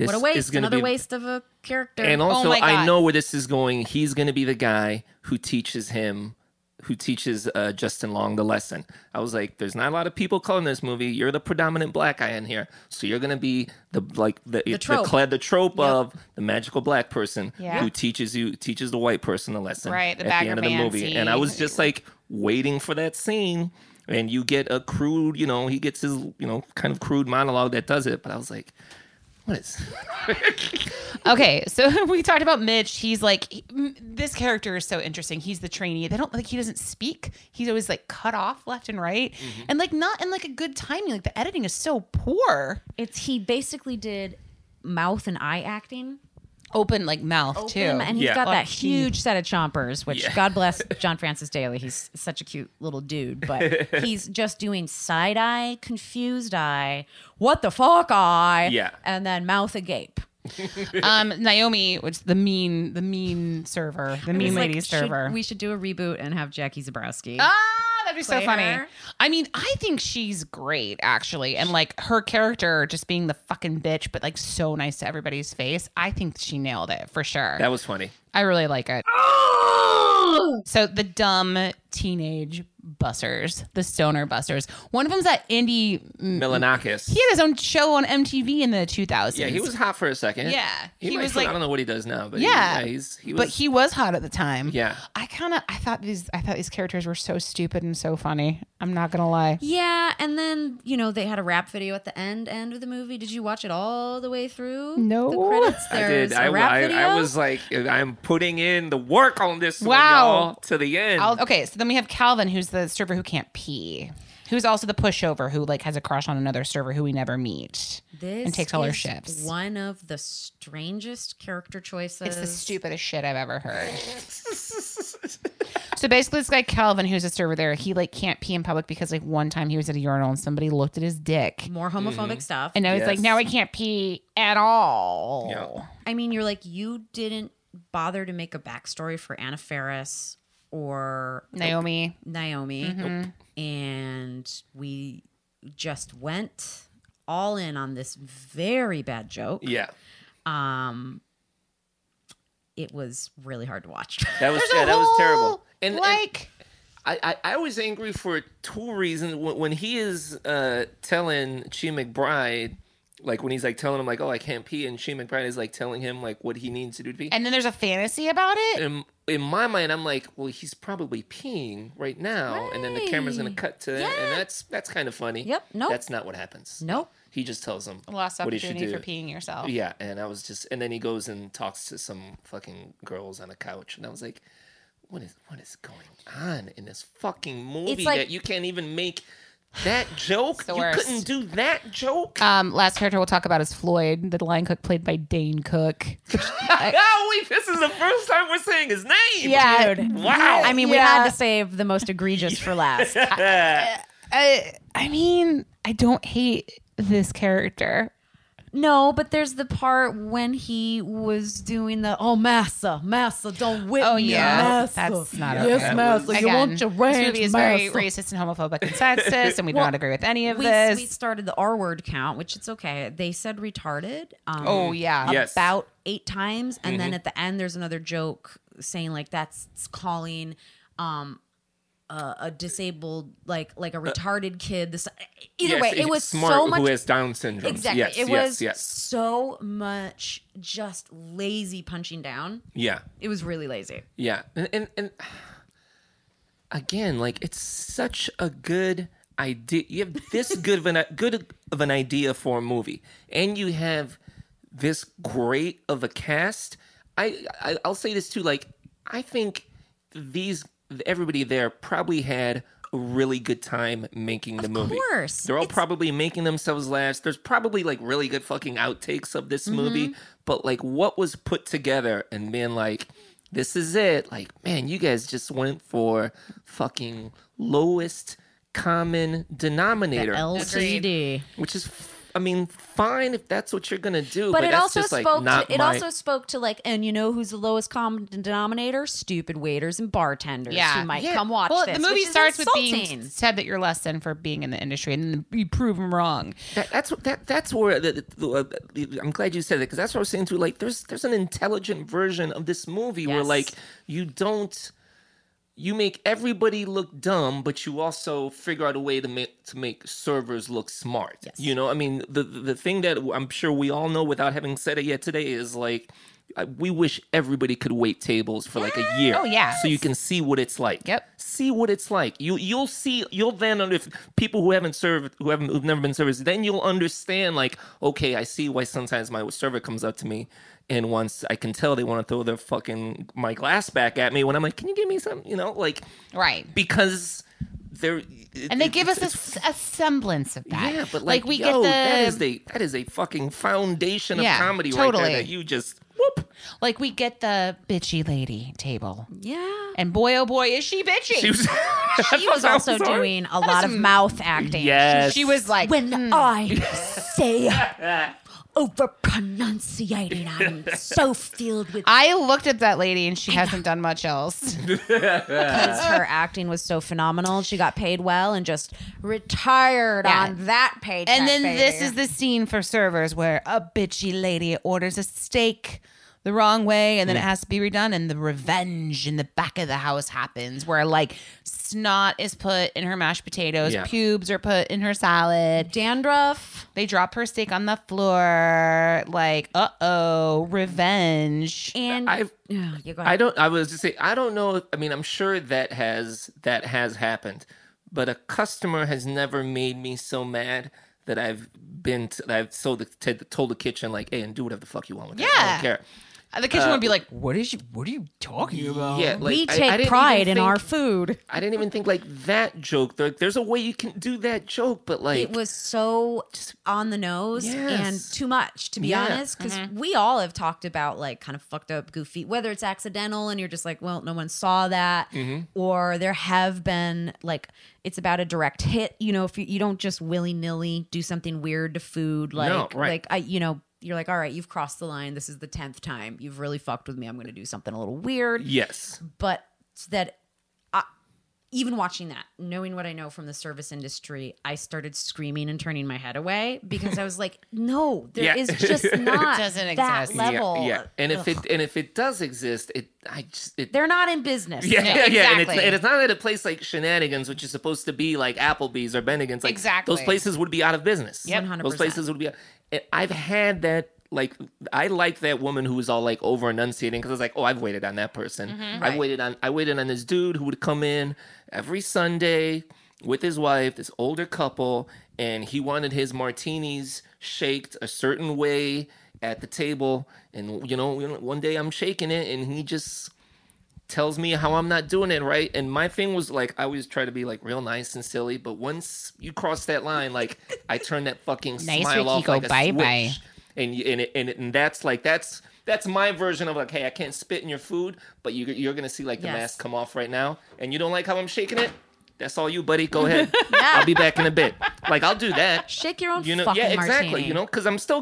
what a waste. Another waste of a character. And also, I know where this is going. He's going to be the guy who teaches Justin Long the lesson. I was like, there's not a lot of people calling this movie. You're the predominant black guy in here. So you're going to be the trope of the magical black person who teaches the white person the lesson at the end of the movie. Scene. And I was just like waiting for that scene. And you get a crude, you know, he gets his, you know, kind of crude monologue that does it. But I was like... Okay, so we talked about Mitch. He's like, this character is so interesting. He's the trainee. He doesn't speak. He's always like cut off left and right, and like not in like a good timing. Like the editing is so poor. He basically did mouth and eye acting. Open like mouth too, and he's got that huge set of chompers, which God bless John Francis Daly. He's such a cute little dude, but he's just doing side eye, confused eye, what the fuck eye, and then mouth agape. Naomi, which is the mean server, the mean lady server. We should do a reboot and have Jackie Zabrowski. That'd be so funny. I mean, I think she's great, actually. And like her character just being the fucking bitch, but like so nice to everybody's face. I think she nailed it for sure. That was funny. I really like it. Oh! So the dumb teenage bussers, the stoner bussers. One of them's that Andy Milonakis. He had his own show on MTV in the 2000s. Yeah, he was hot for a second. Yeah, he was like, I don't know what he does now, but he was hot at the time. Yeah, I thought these characters were so stupid and so funny. I'm not gonna lie. Yeah, and then you know they had a rap video at the end of the movie. Did you watch it all the way through? No, the credits. There's I did. A rap video. I was like, I'm putting in the work on this one, y'all, to the end. Okay, so then we have Calvin, who's the server who can't pee, who's also the pushover who like has a crush on another server who we never meet and takes all her shifts. One of the strangest character choices. It's the stupidest shit I've ever heard. So basically this guy Calvin, who's a server there, he like can't pee in public because like one time he was at a urinal and somebody looked at his dick. More homophobic stuff. And now he's like, now I can't pee at all. No. I mean, you're like, you didn't bother to make a backstory for Anna Faris or Naomi. Mm-hmm. And we just went all in on this very bad joke. Yeah. It was really hard to watch. That was terrible. And like, and I was angry for two reasons. When he is telling Chi McBride Like when he's like telling him like, oh, I can't pee, and Chi McBride is like telling him like what he needs to do to pee. And then there's a fantasy about it. And in my mind, I'm like, well, he's probably peeing right now, right. And then the camera's gonna cut to it, and that's kind of funny. Yep. Nope. That's not what happens. Nope. He just tells him lost opportunity what he should do. For peeing yourself. Yeah, and I was just, and then he goes and talks to some fucking girls on a couch, and I was like, what is going on in this fucking movie like, that you can't even make. That joke? You worst. Couldn't do that joke? Last character we'll talk about is Floyd, the line cook played by Dane Cook. Oh, wait, this is the first time we're saying his name. Yeah. Dude. Wow. I mean, we had to save the most egregious for last. I mean, I don't hate this character. No, but there's the part when he was doing the, oh, massa, don't whip me. Oh, yeah. Massa. That's not okay. Yes, massa, again, you want your range, this movie is massa. Very racist and homophobic and sexist, and we don't agree with any of this. We started the R word count, which it's okay. They said retarded. About 8 times, and then at the end, there's another joke saying, like, that's calling a disabled, like a retarded kid. Either way, it was smart, so much. Who has Down syndrome? Exactly, yes, it was so much just lazy punching down. Yeah, it was really lazy. Yeah, and again, like it's such a good idea. You have this good of an idea for a movie, and you have this great of a cast. I'll say this too. Like I think these. Everybody there probably had a really good time making the movie. Of course. They're all probably making themselves laugh. There's probably like really good fucking outtakes of this movie. But like what was put together and being like, this is it. Like, man, you guys just went for fucking lowest common denominator. The LCD. Which is fine if that's what you're gonna do, but it also spoke to like, and you know who's the lowest common denominator? Stupid waiters and bartenders who might come watch this. The movie starts with being said that you're less than for being in the industry, and then you prove them wrong. That's where I'm glad you said that because that's what I was saying too. Like, there's an intelligent version of this movie where like you don't. You make everybody look dumb, but you also figure out a way to make servers look smart. Yes. You know, I mean, the thing that I'm sure we all know without having said it yet today is like, we wish everybody could wait tables for like a year. Oh yeah, so you can see what it's like. Yep, see what it's like. You'll see. You'll then if people who've never been servers, then you'll understand. Like, okay, I see why sometimes my server comes up to me. And once I can tell they want to throw their fucking my glass back at me when I'm like, can you give me some? You know, like right because they're and they give us a semblance of that. Yeah, but like we get that is a fucking foundation of comedy right there that you just whoop. Like we get the bitchy lady table. Yeah, and boy oh boy is she bitchy. She was also doing a lot of mouth acting. Yes, she was like when I say. Over-pronunciating. I'm so filled with... I looked at that lady and she hasn't done much else. Because her acting was so phenomenal. She got paid well and just retired on that page. And then this is the scene for servers where a bitchy lady orders a steak the wrong way and then it has to be redone and the revenge in the back of the house happens where like snot is put in her mashed potatoes, pubes are put in her salad, dandruff, they drop her steak on the floor, like uh-oh, revenge. And I don't know, I mean I'm sure that has happened, but a customer has never made me so mad that I've told the kitchen like, hey, and do whatever the fuck you want with it. I don't care. The kitchen would be like, what are you talking about? Yeah, like, we take pride in our food. I didn't even think like that joke. There's a way you can do that joke, but like it was so on the nose and too much, to be honest. Because we all have talked about like kind of fucked up, goofy, whether it's accidental and you're just like, well, no one saw that, or there have been like it's about a direct hit. You know, if you don't just willy nilly do something weird to food, like you're like, all right, you've crossed the line. This is the 10th time. You've really fucked with me. I'm going to do something a little weird. Yes. But that even watching that, knowing what I know from the service industry, I started screaming and turning my head away because I was like, no, there is just not that level. Yeah. And if it does exist, they're not in business. Yeah. Exactly. And it's not at a place like Shenanigans, which is supposed to be like Applebee's or Bennigan's. Like, exactly. Those places would be out of business. Yep. 100%. Those places would be. I've had that. Like, I like that woman who was all like over enunciating because I was like, oh, I've waited on that person. Mm-hmm, right. I waited on this dude who would come in every Sunday with his wife, this older couple, and he wanted his martinis shaked a certain way at the table. And, you know one day I'm shaking it and he just tells me how I'm not doing it right. And my thing was like, I always try to be like real nice and silly, but once you cross that line, like I turn that fucking nice smile off like a bye switch. Bye. And that's like that's my version of like, hey, I can't spit in your food, but you're gonna see like the mask come off right now, and you don't like how I'm shaking it. That's all you, buddy. Go ahead. I'll be back in a bit. Like, I'll do that. Shake your own fucking martini. Yeah, exactly. Martini. Because I'm still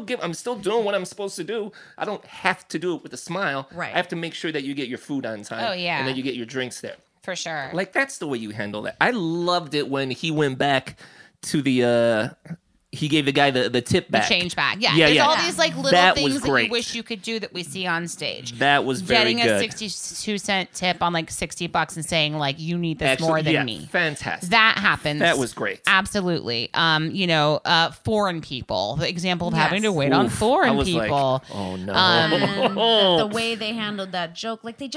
doing what I'm supposed to do. I don't have to do it with a smile. Right. I have to make sure that you get your food on time. Oh yeah. And then you get your drinks there. For sure. Like, that's the way you handle that. I loved it when he went back to the. He gave the guy the tip back. The change back. Yeah. There's all these like little things that you wish you could do that we see on stage. That was very good. Getting a 62-cent tip on like $60 and saying like, you need this more than me. Fantastic. That happens. That was great. Absolutely. Foreign people. The example of having to wait on foreign people. Like, oh no. The way they handled that joke. Like they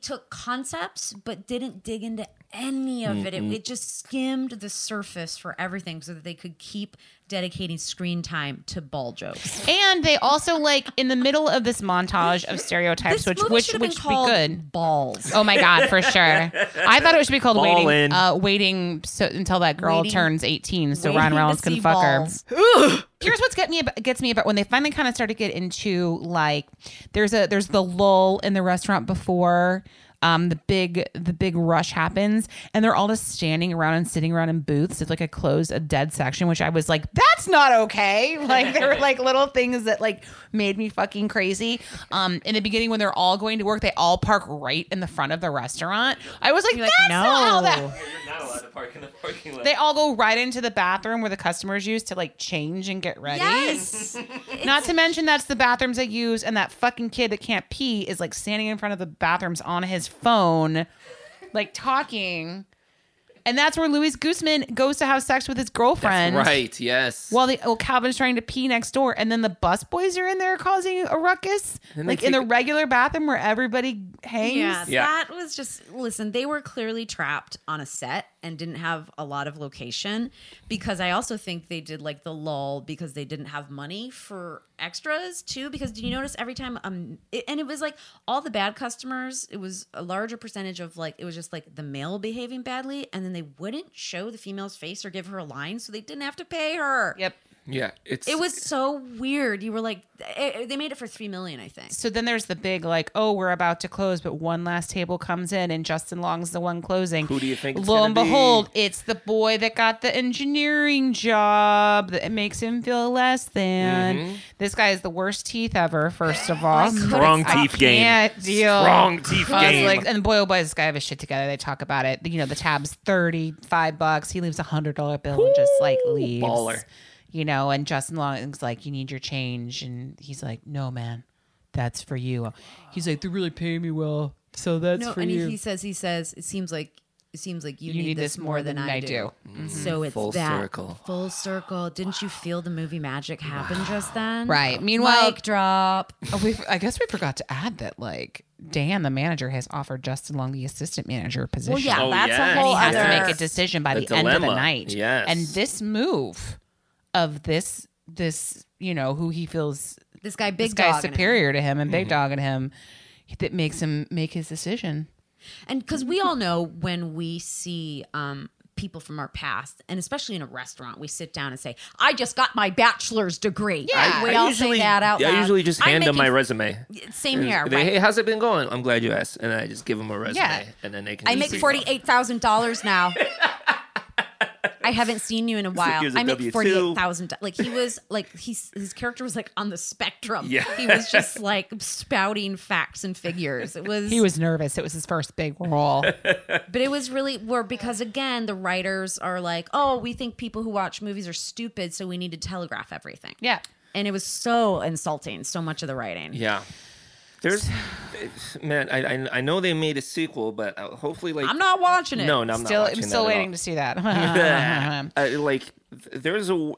took concepts but didn't dig into any of it. It just skimmed the surface for everything so that they could keep dedicating screen time to ball jokes. And they also, like, in the middle of this montage of stereotypes, which would be good. Balls. Oh my God, for sure. I thought it should be called Ball Waiting. Until that girl turns 18, so Ryan Reynolds can fuck her. Here's what gets me about when they finally kind of start to get into like there's the lull in the restaurant before. The big rush happens, and they're all just standing around and sitting around in booths. It's like a dead section, which I was like, that's not okay. Like, there were like little things that like made me fucking crazy. In the beginning, when they're all going to work, they all park right in the front of the restaurant. I was like, you're not allowed to park in the parking lot. They all go right into the bathroom where the customers use to like change and get ready. Yes. Not to mention that's the bathrooms they use, and that fucking kid that can't pee is like standing in front of the bathrooms on his phone, like talking, and that's where Luis Guzman goes to have sex with his girlfriend. That's right, yes. While Calvin's trying to pee next door, and then the busboys are in there causing a ruckus, like in the regular bathroom where everybody hangs. Yeah, that was just they were clearly trapped on a set and didn't have a lot of location, because I also think they did like the lull because they didn't have money for extras too. Because did you notice every time it was like all the bad customers, it was a larger percentage of like, it was just like the male behaving badly, and then they wouldn't show the female's face or give her a line, so they didn't have to pay her. Yep. Yeah, it was so weird. You were like, they made it for $3 million, I think. So then there's the big like, oh, we're about to close, but one last table comes in, and Justin Long's the one closing. Who do you think? Lo and behold, it's the boy that got the engineering job that makes him feel less than. Mm-hmm. This guy has the worst teeth ever. First of all, strong teeth game. Like, and boy, oh boy, this guy have his shit together. They talk about it. You know, the tab's $35. He leaves $100 bill and just like leaves. Baller. You know, and Justin Long's like, you need your change. And he's like, no, man, that's for you. He's like, they really pay me well, so that's for you. And he says, it seems like you need this more than I do. Mm-hmm. So it's full circle. Didn't you feel the movie magic happen just then? Right. Meanwhile, mic drop. I guess we forgot to add that, like, Dan, the manager, has offered Justin Long the assistant manager position. Well, yeah, that's a whole other. And he has to make a decision by the end of the night. Yes. And this move of this, who he feels this guy's superior to him and big dogging him, that makes him make his decision. And because we all know when we see people from our past, and especially in a restaurant, we sit down and say, I just got my bachelor's degree. Yeah, we all say that out loud. I usually just hand them my resume. Same here. They, right? Hey, how's it been going? I'm glad you asked. And I just give them a resume, and then they can. I make $48,000 now. I haven't seen you in a while. I make $48,000. Like he was like, his character was like on the spectrum. Yeah. He was just like spouting facts and figures. It was, he was nervous. It was his first big role, but it was really because again, the writers are like, oh, we think people who watch movies are stupid. So we need to telegraph everything. Yeah. And it was so insulting. So much of the writing. Yeah. There's, man, I know they made a sequel, but hopefully, like... I'm not watching it. No, I'm not watching it. I'm still waiting to see that. Like, there's a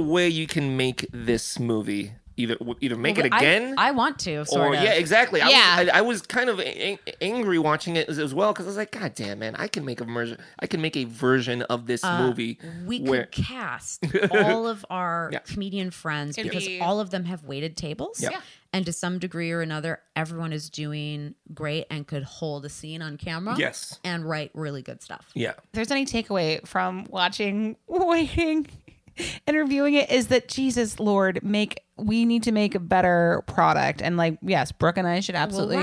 way you can make this movie. Either make it again. I want to, sort of. Yeah, exactly. Yeah. I was kind of angry watching it as well, because I was like, God damn, man, I can make a version of this movie. We could cast all of our comedian friends because all of them have weighted tables. Yeah. And to some degree or another, everyone is doing great and could hold a scene on camera. Yes. And write really good stuff. Yeah. If there's any takeaway from watching Waiting and reviewing it, is that Jesus Lord, we need to make a better product. And like, yes, Brooke and I should absolutely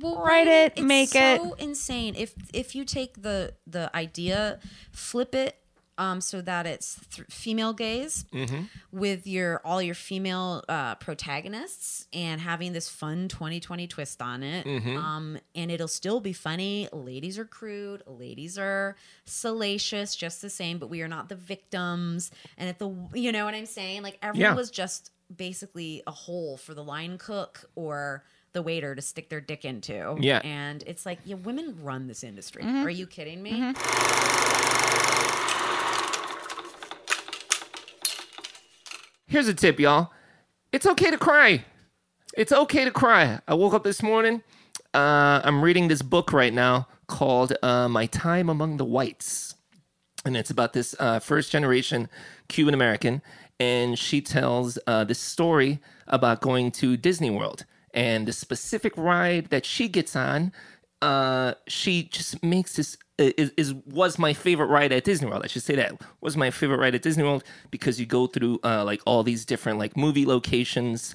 we'll write it. It's make so it so insane. If you take the idea, flip it so that it's female gaze with all your female protagonists, and having this fun 2020 twist on it. And it'll still be funny. Ladies are crude. Ladies are salacious, just the same. But we are not the victims. And you know what I'm saying? Like everyone was just basically a hole for the line cook or the waiter to stick their dick into. Yeah. And it's like, yeah, women run this industry. Are you kidding me? Here's a tip, y'all. It's okay to cry. It's okay to cry. I woke up this morning. I'm reading this book right now called My Time Among the Whites. And it's about this first-generation Cuban-American. And she tells this story about going to Disney World. And the specific ride that she gets on, she just makes this... was my favorite ride at Disney World. I should say that was my favorite ride at Disney World, because you go through like all these different like movie locations,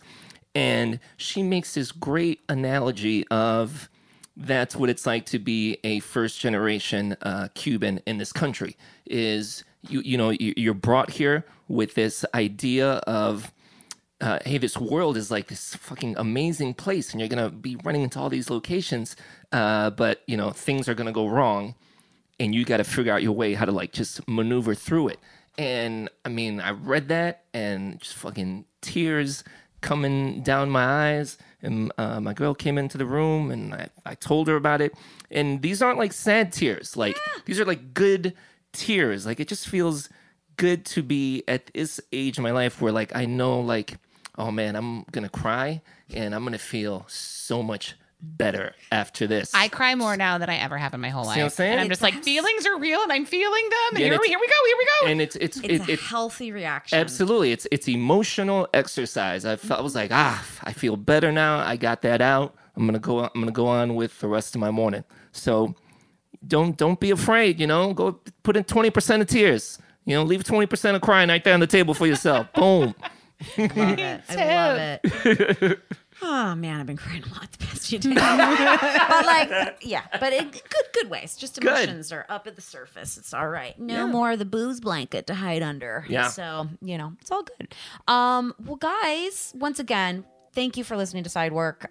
and she makes this great analogy of that's what it's like to be a first generation Cuban in this country. Is you're brought here with this idea of hey, this world is like this fucking amazing place, and you're gonna be running into all these locations, but things are gonna go wrong, and you got to figure out your way how to like just maneuver through it. And I mean, I read that, and just fucking tears coming down my eyes. And my girl came into the room, and I told her about it. And these aren't like sad tears; like these are like good tears. Like it just feels good to be at this age in my life where like I know like, oh man, I'm going to cry and I'm going to feel so much better after this. I cry more now than I ever have in my whole life. You know what I'm saying? And I'm just like, feelings are real and I'm feeling them. And here we go. And it's a healthy reaction. Absolutely. It's emotional exercise. I was like, I feel better now. I got that out. I'm going to go on with the rest of my morning. So don't be afraid, go put in 20% of tears. Leave 20% of crying right there on the table for yourself. Boom. I love it. Oh, man, I've been crying a lot the past few days. But good ways. Just emotions are up at the surface. It's all right. No more of the booze blanket to hide under. Yeah. So, it's all good. Well, guys, once again, thank you for listening to Sidework.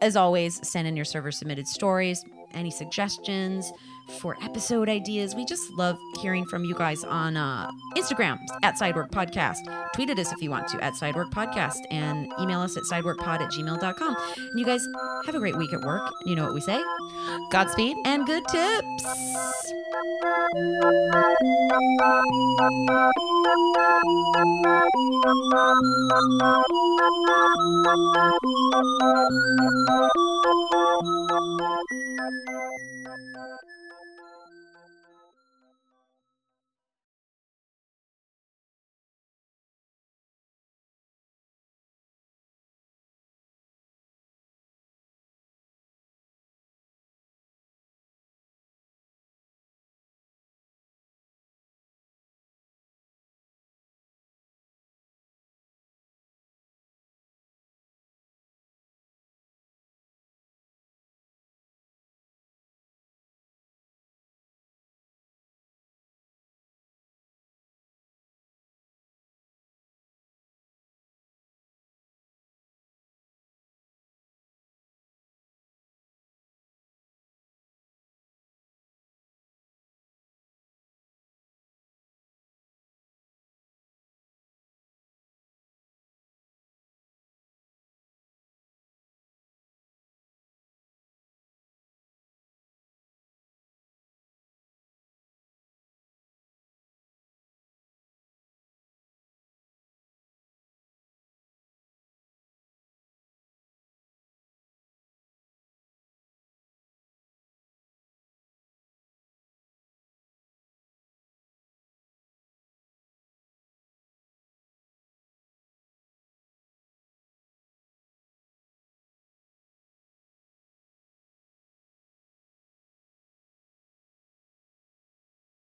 As always, send in your server-submitted stories, any suggestions for episode ideas. We just love hearing from you guys on Instagram at Sidework Podcast. Tweet at us if you want to at Sidework Podcast, and email us at sideworkpod@gmail.com. And you guys have a great week at work. You know what we say? Godspeed and good tips.